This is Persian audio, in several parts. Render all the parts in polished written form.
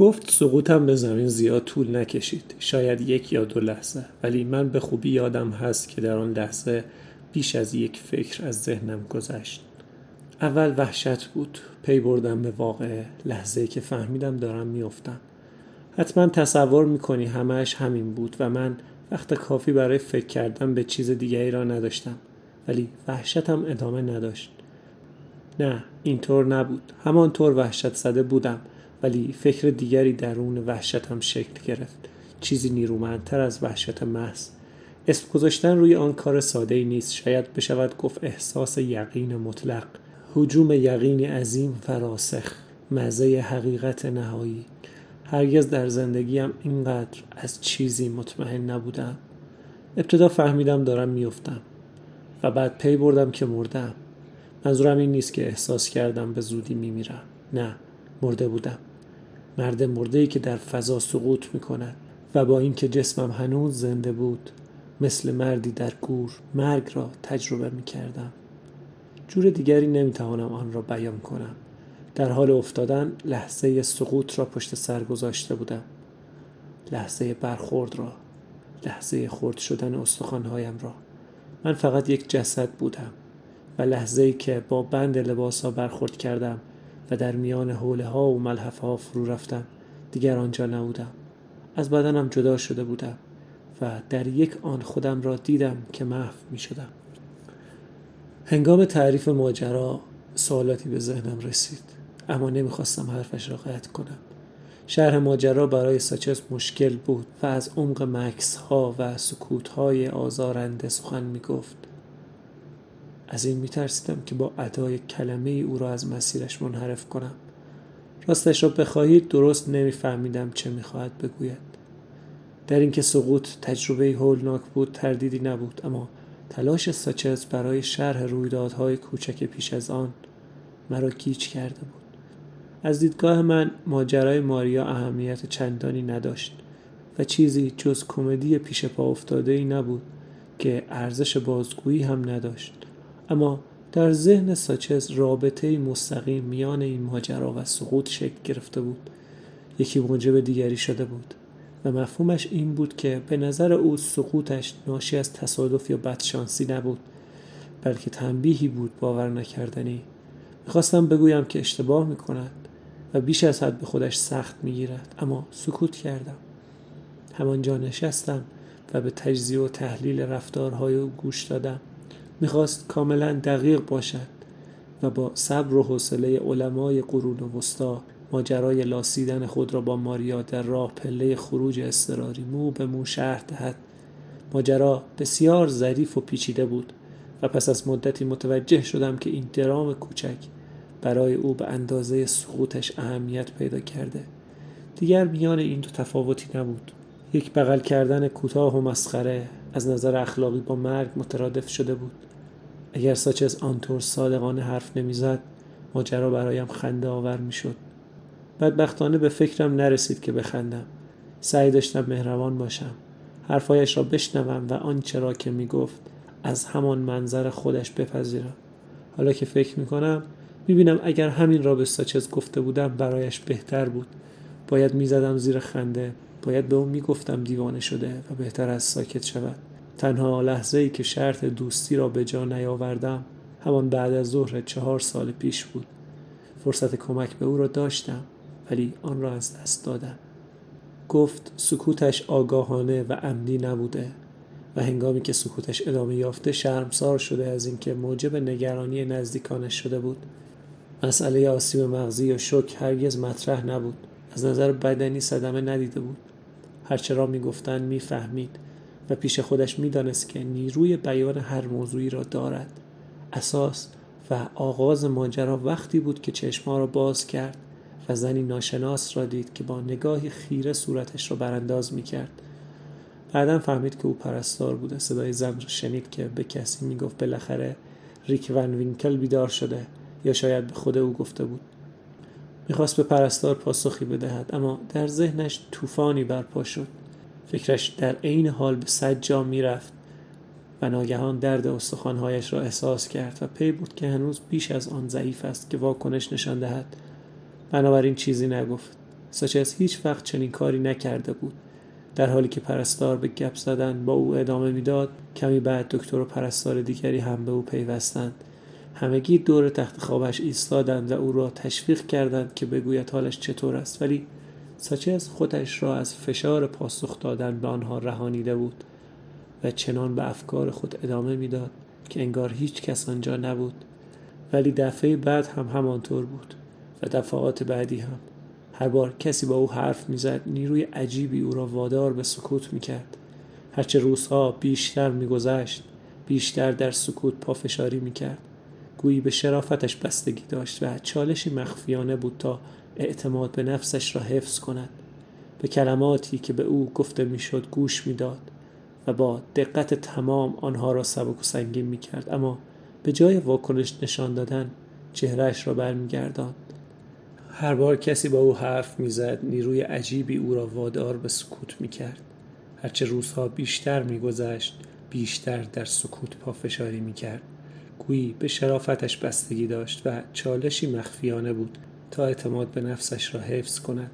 گفت سقوطم به زمین زیاد طول نکشید، شاید 1 یا 2 لحظه، ولی من به خوبی یادم هست که در آن لحظه بیش از 1 فکر از ذهنم گذشت. اول وحشت بود، پی بردم به واقعه، لحظه‌ای که فهمیدم دارم میافتم. حتما تصور میکنی همهش همین بود و من وقت کافی برای فکر کردن به چیز دیگری را نداشتم، ولی وحشتم ادامه نداشت. نه، اینطور نبود. همانطور وحشت زده بودم، ولی فکر دیگری درون وحشتم شکل گرفت، چیزی نیرومندتر از وحشت محض. اسم گذاشتن روی آن کار ساده‌ای نیست، شاید بشود گفت احساس یقین مطلق، هجوم یقین عظیم و راسخ، مزه حقیقت نهایی. هرگز در زندگیم اینقدر از چیزی مطمئن نبودم. ابتدا فهمیدم دارم میافتم و بعد پی بردم که مردم. منظورم این نیست که احساس کردم به زودی میمیرم. نه، مرده بودم. مرده‌ای که در فضا سقوط میکند و با اینکه جسمم هنوز زنده بود، مثل مردی در گور مرگ را تجربه میکردم. جور دیگری نمیتوانم آن را بیان کنم. در حال افتادن لحظه سقوط را پشت سر گذاشته بودم، لحظه برخورد را، لحظه خرد شدن استخوانهایم را. من فقط 1 جسد بودم و لحظه‌ای که با بند لباس‌ها برخورد کردم و در میان حوله‌ها و ملحف‌ها فرو رفتم، دیگر آنجا نبودم. از بدنم جدا شده بودم و در 1 آن خودم را دیدم که محو می‌شدم. هنگام تعریف ماجرا سوالاتی به ذهنم رسید، اما نمی‌خواستم حرفش را قطع کنم. شرح ماجرا برای ساچس مشکل بود و از عمق مکس‌ها و سکوت‌های آزارنده سخن می‌گفت. از این می‌ترسیدم که با ادای کلمه او را از مسیرش منحرف کنم. راستش را بخواهید درست نمی‌فهمیدم چه می‌خواهد بگوید. در اینکه سقوط تجربه هولناک بود تردیدی نبود، اما تلاش ساچز برای شرح رویدادهای کوچک پیش از آن مرا گیج کرده بود. از دیدگاه من ماجرای ماریا اهمیت چندانی نداشت و چیزی جز کمدی پیش پا افتاده‌ای نبود که ارزش بازگویی هم نداشت. اما در ذهن ساچز رابطه‌ای مستقیم میان این ماجرا و سقوط شکل گرفته بود، یکی موجب دیگری شده بود و مفهومش این بود که به نظر او سقوطش ناشی از تصادف یا بدشانسی نبود، بلکه تنبیهی بود باور نکردنی. میخواستم بگویم که اشتباه میکند و بیش از حد به خودش سخت میگیرد، اما سکوت کردم. همانجا نشستم و به تجزیه و تحلیل رفتارهای او گوش دادم. میخواست کاملا دقیق باشد و با صبر و حوصله علمای قرون وسطی ماجرای لاسیدن خود را با ماریا در راه پله خروج اضطراری مو به مو شرح دهد. ماجرا بسیار ظریف و پیچیده بود و پس از مدتی متوجه شدم که این درام کوچک برای او به اندازه سقوطش اهمیت پیدا کرده. دیگر میان این دو تفاوتی نبود. یک بغل کردن کوتاه و مسخره از نظر اخلاقی با مرگ مترادف شده بود. اگر ساچز آنطور صادقانه حرف نمیزد، ماجرا برایم خنده آور میشد. بدبختانه به فکرم نرسید که بخندم. سعی داشتم مهربان باشم، حرفایش را بشنوم و آنچه را که میگفت از همان منظر خودش بپذیرم. حالا که فکر میکنم میبینم اگر همین را به ساچز گفته بودم برایش بهتر بود. باید میزدم زیر خنده، باید به اون میگفتم دیوانه شده و بهتر از ساکت شود. تنها لحظه‌ای که شرط دوستی را به جا نیاوردم همان بعد از ظهر 4 سال پیش بود. فرصت کمک به او را داشتم، ولی آن را از دست دادم. گفت سکوتش آگاهانه و عمدی نبوده و هنگامی که سکوتش ادامه یافته شرمسار شده از اینکه موجب نگرانی نزدیکانش شده بود. مسئله آسیب مغزی یا شوک هرگز مطرح نبود. از نظر بدنی صدمه ندیده بود. هرچه را میگفتند میفهمید و پیش خودش میدانست که نیروی بیان هر موضوعی را دارد. اساس و آغاز ماجرا وقتی بود که چشم‌ها را باز کرد و زنی ناشناس را دید که با نگاهی خیره صورتش را برانداز می‌کرد. بعداً فهمید که او پرستار بوده. صدای زن را شنید که به کسی میگفت بالاخره ریک ون وینکل بیدار شده، یا شاید به خود او گفته بود. میخواست به پرستار پاسخی بدهد، اما در ذهنش طوفانی برپا شد. فکرش در عین حال به 100 جا میرفت و ناگهان درد استخوان‌هایش را احساس کرد و پی برد که هنوز بیش از آن ضعیف است که واکنش نشان دهد. بنابراین چیزی نگفت. ساچز هیچ وقت چنین کاری نکرده بود. در حالی که پرستار به گپ زدن با او ادامه میداد، کمی بعد دکتر و پرستار دیگری هم به او پیوستند. همگی دور تخت خوابش ایستادند و او را تشویق کردند که بگوید حالش چطور است، ولی ساچز خودش را از فشار پاسخ دادن به آنها رهانیده بود و چنان به افکار خود ادامه میداد که انگار هیچ کس آنجا نبود. ولی دفعه بعد هم همانطور بود و دفعات بعدی هم. هر بار کسی با او حرف میزد، نیروی عجیبی او را وادار به سکوت میکرد. هرچه روزها بیشتر میگذشت، بیشتر در سکوت پافشاری میکرد. گویی به شرافتش بستگی داشت و چالشی مخفیانه بود تا اعتماد به نفسش را حفظ کند. به کلماتی که به او گفته میشد گوش میداد و با دقت تمام آنها را سبک و سنگین میکرد، اما به جای واکنش نشان دادن چهرهش را برمیگرداند. هر بار کسی با او حرف میزد، نیروی عجیبی او را وادار به سکوت میکرد. هرچه روزها بیشتر میگذشت، بیشتر در سکوت پافشاری میکرد. گویی به شرافتش بستگی داشت و چالشی مخفیانه بود تا اعتماد به نفسش را حفظ کند.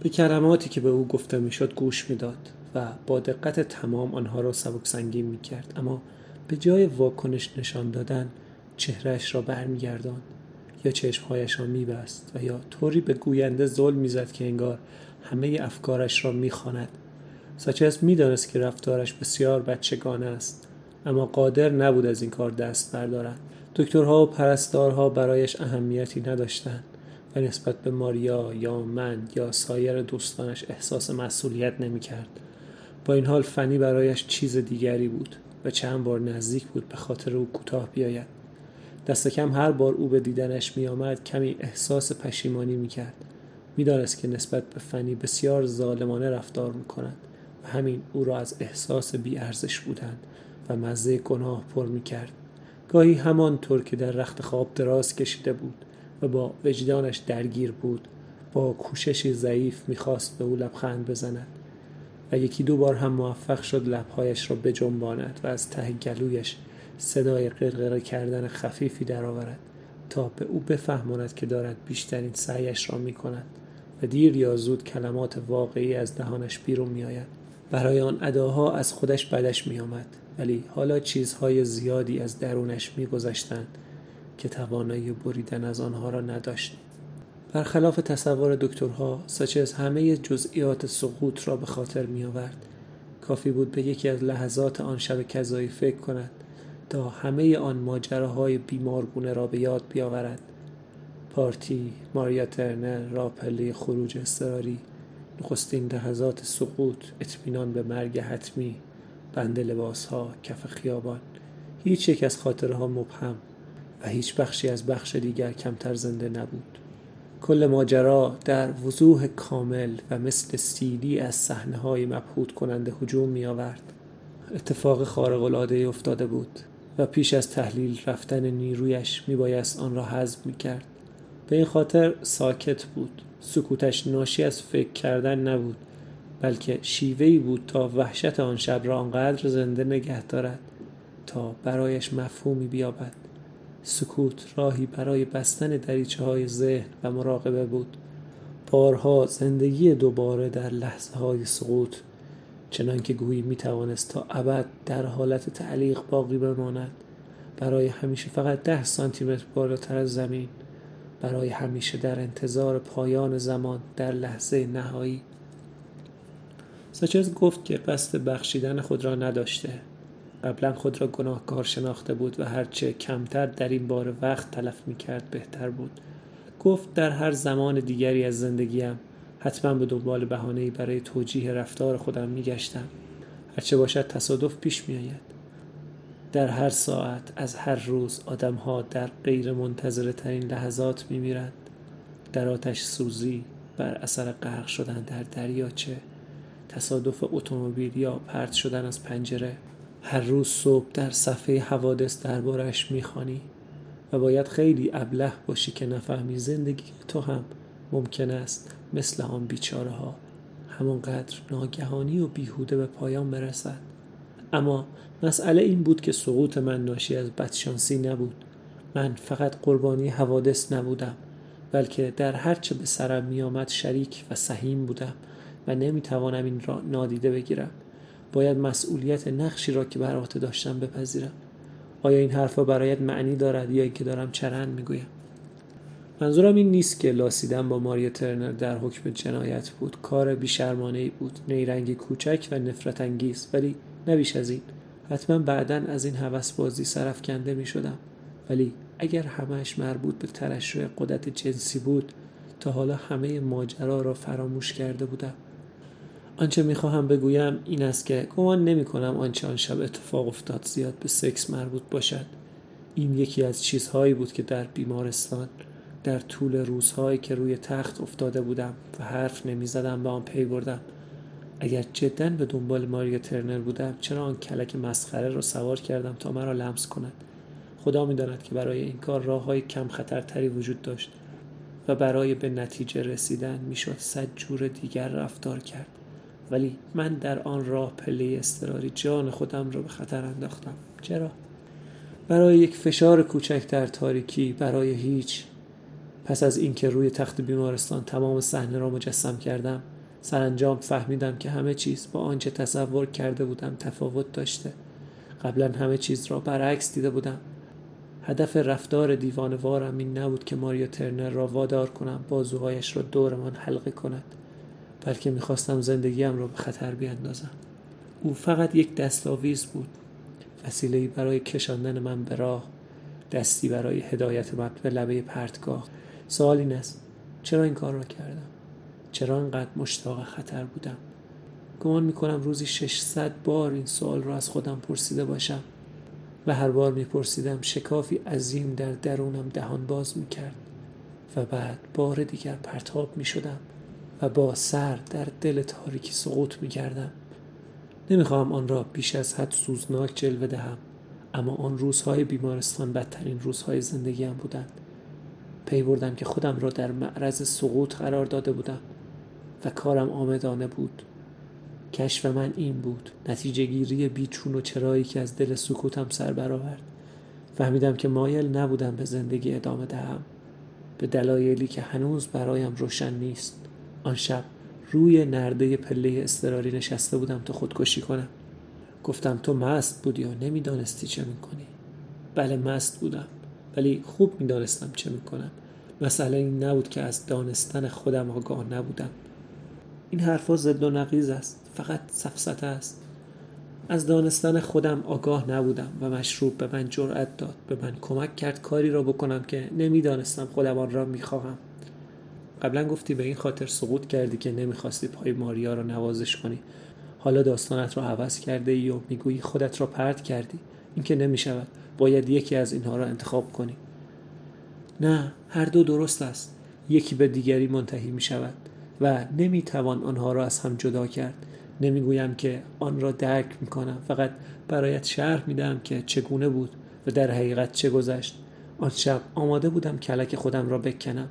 به کلماتی که به او گفته میشد گوش میداد و با دقت تمام آنها را سبک سنگین میکرد، اما به جای واکنش نشان دادن چهرهش را برمیگرداند یا چشمهایش را میبست و یا طوری به گوینده ظلم میزد که انگار همه افکارش را میخواند. ساچز میدانست که رفتارش بسیار بچگانه است، اما قادر نبود از این کار دست بردارد. دکترها و پرستارها برایش اهمیتی نداشتند و نسبت به ماریا یا من یا سایر دوستانش احساس مسئولیت نمیکرد. با این حال فنی برایش چیز دیگری بود و چند بار نزدیک بود به خاطر او کوتاه بیاید. دست کم هر بار او به دیدنش می آمد کمی احساس پشیمانی می کرد. می دانست که نسبت به فنی بسیار ظالمانه رفتار می کند و همین او را از احساس بی ارزش بودن و مزه گناه پر می کرد. گاهی همانطور که در رخت خواب دراز کشیده بود و با وجدانش درگیر بود، با کوششی ضعیف می خواست به او لبخند بزند و یکی دو بار هم موفق شد لبهایش را بجنباند و از ته گلویش صدای قرقره کردن خفیفی درآورد تا به او بفهماند که دارد بیشترین سعیش را می کند و دیر یا زود کلمات واقعی از دهانش بیرون می آید. برای آن اداها از خودش بدش می آمد، ولی حالا چیزهای زیادی از درونش می گذشتند که توانایی بریدن از آنها را نداشت. برخلاف تصور دکترها، ساچز همه جزئیات سقوط را به خاطر می آورد. کافی بود به یکی از لحظات آن شب قضایی فکر کند تا همه آن ماجراهای بیمارگونه را به یاد بیاورد. پارتی، ماریا ترنر، راپله خروج اضطراری، نخستین لحظات سقوط، اطمینان به مرگ حتمی، بند لباسها، کف خیابان. هیچ یک از خاطرها مبهم و هیچ بخشی از بخش دیگر کمتر زنده نبود. کل ماجرا در وضوح کامل و مثل سیلی از صحنه‌های مبهوت کننده هجوم می‌آورد. اتفاق خارق‌العاده‌ای افتاده بود و پیش از تحلیل رفتن نیرویش می‌بایست آن را هضم می‌کرد. به این خاطر ساکت بود. سکوتش ناشی از فکر کردن نبود، بلکه شیوه‌ای بود تا وحشت آن شب را آنقدر زنده نگه دارد تا برایش مفهومی بیابد. سکوت راهی برای بستن دریچه‌های ذهن و مراقبه بود. بارها زندگی دوباره در لحظه‌های سقوط، چنان که گویی می‌توانست تا ابد در حالت تعلیق باقی بماند، برای همیشه فقط 10 سانتیمتر بالاتر از زمین، برای همیشه در انتظار پایان زمان در لحظه نهایی. ساچز گفت که قصد بخشیدن خود را نداشته. قبلا خود را گناهکار شناخته بود و هرچه کمتر در این باره وقت تلف میکرد بهتر بود. گفت در هر زمان دیگری از زندگیم حتما به دنبال بهانه‌ای برای توجیه رفتار خودم میگشتم. هرچه باشد تصادف پیش میآید. در هر ساعت از هر روز آدم‌ها در غیر منتظره ترین لحظات میمیرند. در آتش سوزی، بر اثر غرق شدن در دریاچه، تصادف اتومبیل یا پرت شدن از پنجره. هر روز صبح در صفحه حوادث دربارش میخوانی و باید خیلی ابله باشی که نفهمی زندگی تو هم ممکن است مثل آن بیچاره ها همانقدر ناگهانی و بیهوده به پایان برسد. اما مسئله این بود که سقوط من ناشی از بدشانسی نبود. من فقط قربانی حوادث نبودم، بلکه در هر چه به سرم می آمد شریک و سهیم بودم و نمی توانم این را نادیده بگیرم. باید مسئولیت نقشی را که بر عهده داشتم بپذیرم. آیا این حرفا برایت معنی دارد یا اینکه دارم چرند میگویم؟ منظورم این نیست که لاسیدن با ماریا ترنر در حکم جنایت بود. کار بی‌شرمانه‌ای بود، نیرنگ کوچک و نفرت انگیز، ولی نه بیش از این. حتما بعداً از این هوس بازی سرافکنده می‌شدم، ولی اگر همه‌اش مربوط به ترشح قدرت جنسی بود، تا حالا همه ماجرا را فراموش کرده بودم. آنچه میخواهم بگویم این است که گمان نمی‌کنم آنچه آن شب اتفاق افتاد زیاد به سکس مربوط باشد. این یکی از چیزهایی بود که در بیمارستان در طول روزهایی که روی تخت افتاده بودم و حرف نمیزدم به آن پی بردم. اگر جداً به دنبال ماریا ترنر بودم، چرا آن کلک مسخره را سوار کردم تا مرا لمس کند؟ خدا می‌داند که برای این کار راه‌های کم خطرتری وجود داشت و برای به نتیجه رسیدن میشد 100 جور دیگر رفتار کرد. ولی من در آن راه پله اضطراری جان خودم را به خطر انداختم. چرا؟ برای یک فشار کوچک در تاریکی، برای هیچ. پس از اینکه روی تخت بیمارستان تمام صحنه را مجسم کردم، سرانجام فهمیدم که همه چیز با آنچه تصور کرده بودم تفاوت داشته. قبلا همه چیز را برعکس دیده بودم. هدف رفتار دیوانه‌وارم این نبود که ماریا ترنر را وادار کنم بازوهایش را دور من حلقه کند، بلکه میخواستم زندگیم را به خطر بیاندازم. او فقط یک دستاویز بود، وسیله‌ای برای کشاندن من به راه، دستی برای هدایت من به لبه پرتگاه. سوال این است چرا این کار را کردم؟ چرا انقدر مشتاق خطر بودم؟ گمان میکنم روزی 600 بار این سوال را از خودم پرسیده باشم و هر بار میپرسیدم شکافی عظیم در درونم دهان باز میکرد و بعد بار دیگر پرتاب میشدم و با سر در دل تاریکی سقوط می‌کردم. نمی‌خواهم آن را بیش از حد سوزناک جلوه دهم، اما آن روزهای بیمارستان بدترین روزهای زندگیم بودند. پی بردم که خودم را در معرض سقوط قرار داده بودم و کارم آمدانه بود. کشف من این بود، نتیجه گیری بیچون و چرایی که از دل سکوتم سر برآورد. فهمیدم که مایل نبودم به زندگی ادامه دهم، به دلایلی که هنوز برایم روشن نیست. آن شب روی نرده پله اضطراری نشسته بودم تا خودکشی کنم. گفتم تو مست بودی و نمیدانستی چه میکنی. بله مست بودم، ولی خوب میدانستم چه میکنم. مسئله این نبود که از دانستن خودم آگاه نبودم. این حرفا زد و نقیض است، فقط سفسطه است. از دانستن خودم آگاه نبودم و مشروب به من جرأت داد، به من کمک کرد کاری را بکنم که نمیدانستم خودم آن را میخواهم. قبلا گفتی به این خاطر سقوط کردی که نمیخواستی پای ماریا را نوازش کنی. حالا داستانت را عوض کرده ای و میگویی خودت را پرت کردی. این که نمیشود. باید یکی از اینها را انتخاب کنی. نه، هر دو درست است. یکی به دیگری منتهی میشود و نمیتوان آنها را از هم جدا کرد. نمیگویم که آن را درک میکنم، فقط برایت شرح میدم که چگونه بود و در حقیقت چه گذشت. آن شب آماده بودم کلک خودم را بکنم.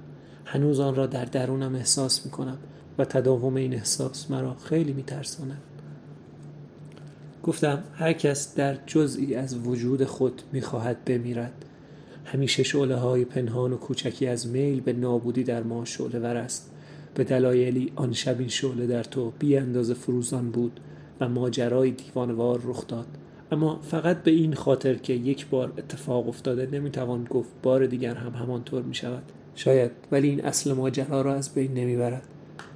هنوز آن را در درونم احساس میکنم و تداوم این احساس مرا خیلی میترساند. گفتم هر کس در جزئی از وجود خود میخواهد بمیرد. همیشه شعله های پنهان و کوچکی از میل به نابودی در ما شعله ور است. به دلایلی آن شب این شعله در تو بی اندازه فروزان بود و ماجرای دیوانوار رخ داد، اما فقط به این خاطر که یک بار اتفاق افتاده نمیتوان گفت بار دیگر هم همانطور میشود. شاید، ولی این اصل ماجرا را از بین نمیبرد.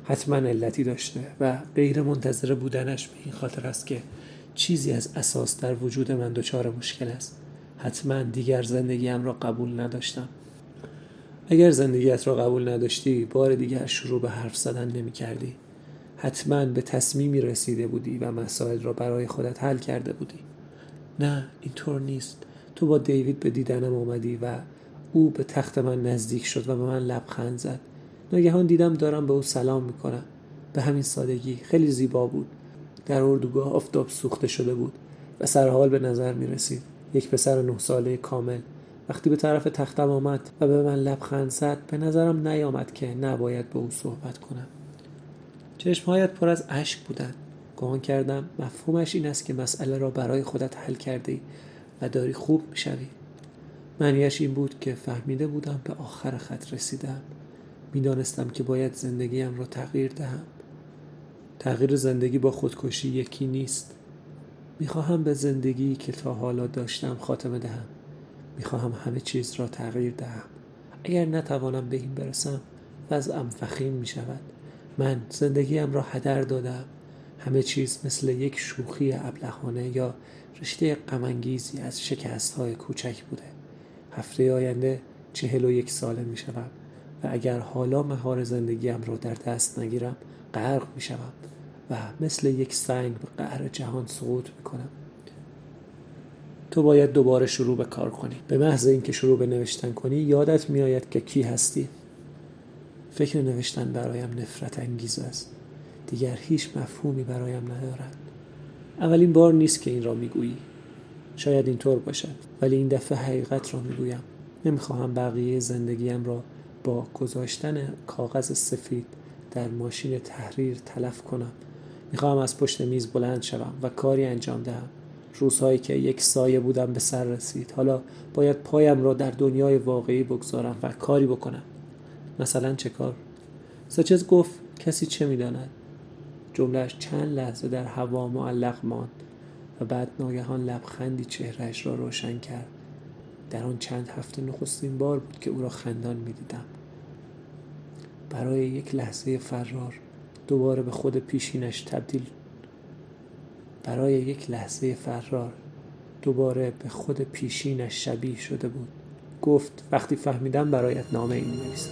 حتما علتی داشته و غیر منتظره بودنش به این خاطر است که چیزی از اساس در وجود من دچار مشکل است. حتما دیگر زندگیم را قبول نداشتم. اگر زندگیت را قبول نداشتی، بار دیگر شروع به حرف زدن نمی کردی. حتما به تصمیمی رسیده بودی و مسائل را برای خودت حل کرده بودی. نه، اینطور نیست. تو با دیوید به دیدنم آمدی و او به تخت من نزدیک شد و به من لبخند زد. ناگهان دیدم دارم به او سلام میکنم. به همین سادگی. خیلی زیبا بود. در اردوگاه آفتاب سوخته شده بود و سرحال به نظر میرسید. یک پسر 9 ساله کامل. وقتی به طرف تختم آمد و به من لبخند زد، به نظرم نیامد که نباید به او صحبت کنم. چشمهایت پر از اشک بودند. گمان کردم مفهومش این است که مسئله را برای خودت حل کردی و داری خوب میشوی. معنیش این بود که فهمیده بودم به آخر خط رسیدم می‌دانستم که باید زندگیم را تغییر دهم. تغییر زندگی با خودکشی یکی نیست. می‌خواهم به زندگی که تا حالا داشتم خاتمه دهم. می‌خواهم همه چیز را تغییر دهم. اگر نتوانم به این برسم، وضعم فخیم می‌شود. من زندگیم را هدر دادم. همه چیز مثل یک شوخی ابلهانه یا رشته غم‌انگیزی از شکست‌های کوچک بوده. هفته آینده 41 ساله می‌شوم و اگر حالا مهار زندگیم را در دست نگیرم، غرق می‌شوم و مثل یک سنگ به قعر جهان سقوط می‌کنم. تو باید دوباره شروع به کار کنی. به محض اینکه شروع به نوشتن کنی، یادت می‌آید که کی هستی. فکر نوشتن برایم نفرت انگیز است. دیگر هیچ مفهومی برایم ندارد. اولین بار نیست که این را میگویی. شاید اینطور باشد، ولی این دفعه حقیقت را میگویم. نمیخواهم بقیه زندگیم را با گذاشتن کاغذ سفید در ماشین تحریر تلف کنم. میخواهم از پشت میز بلند شوم و کاری انجام دهم. روزهایی که یک سایه بودم به سر رسید. حالا باید پایم را در دنیای واقعی بگذارم و کاری بکنم. مثلا چه کار؟ ساچز گفت کسی چه میداند؟ جمله‌اش چند لحظه در هوا معلق ماند و بعد ناگهان لبخندی چهرهش را روشن کرد. در آن چند هفته نخستین بار بود که او را خندان می‌دیدم. برای یک لحظه فرار دوباره به خود پیشینش تبدیل شبیه شده بود. گفت وقتی فهمیدم برایت نامه‌ای می‌نویسم.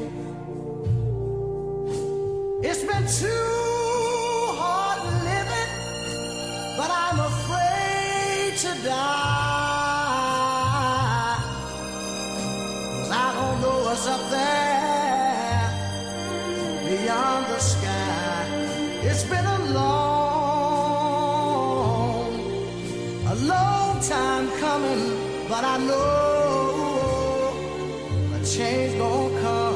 It's been too but I'm afraid to die, 'cause I don't know what's up there beyond the sky. It's been a long time coming, but I know a change gonna come.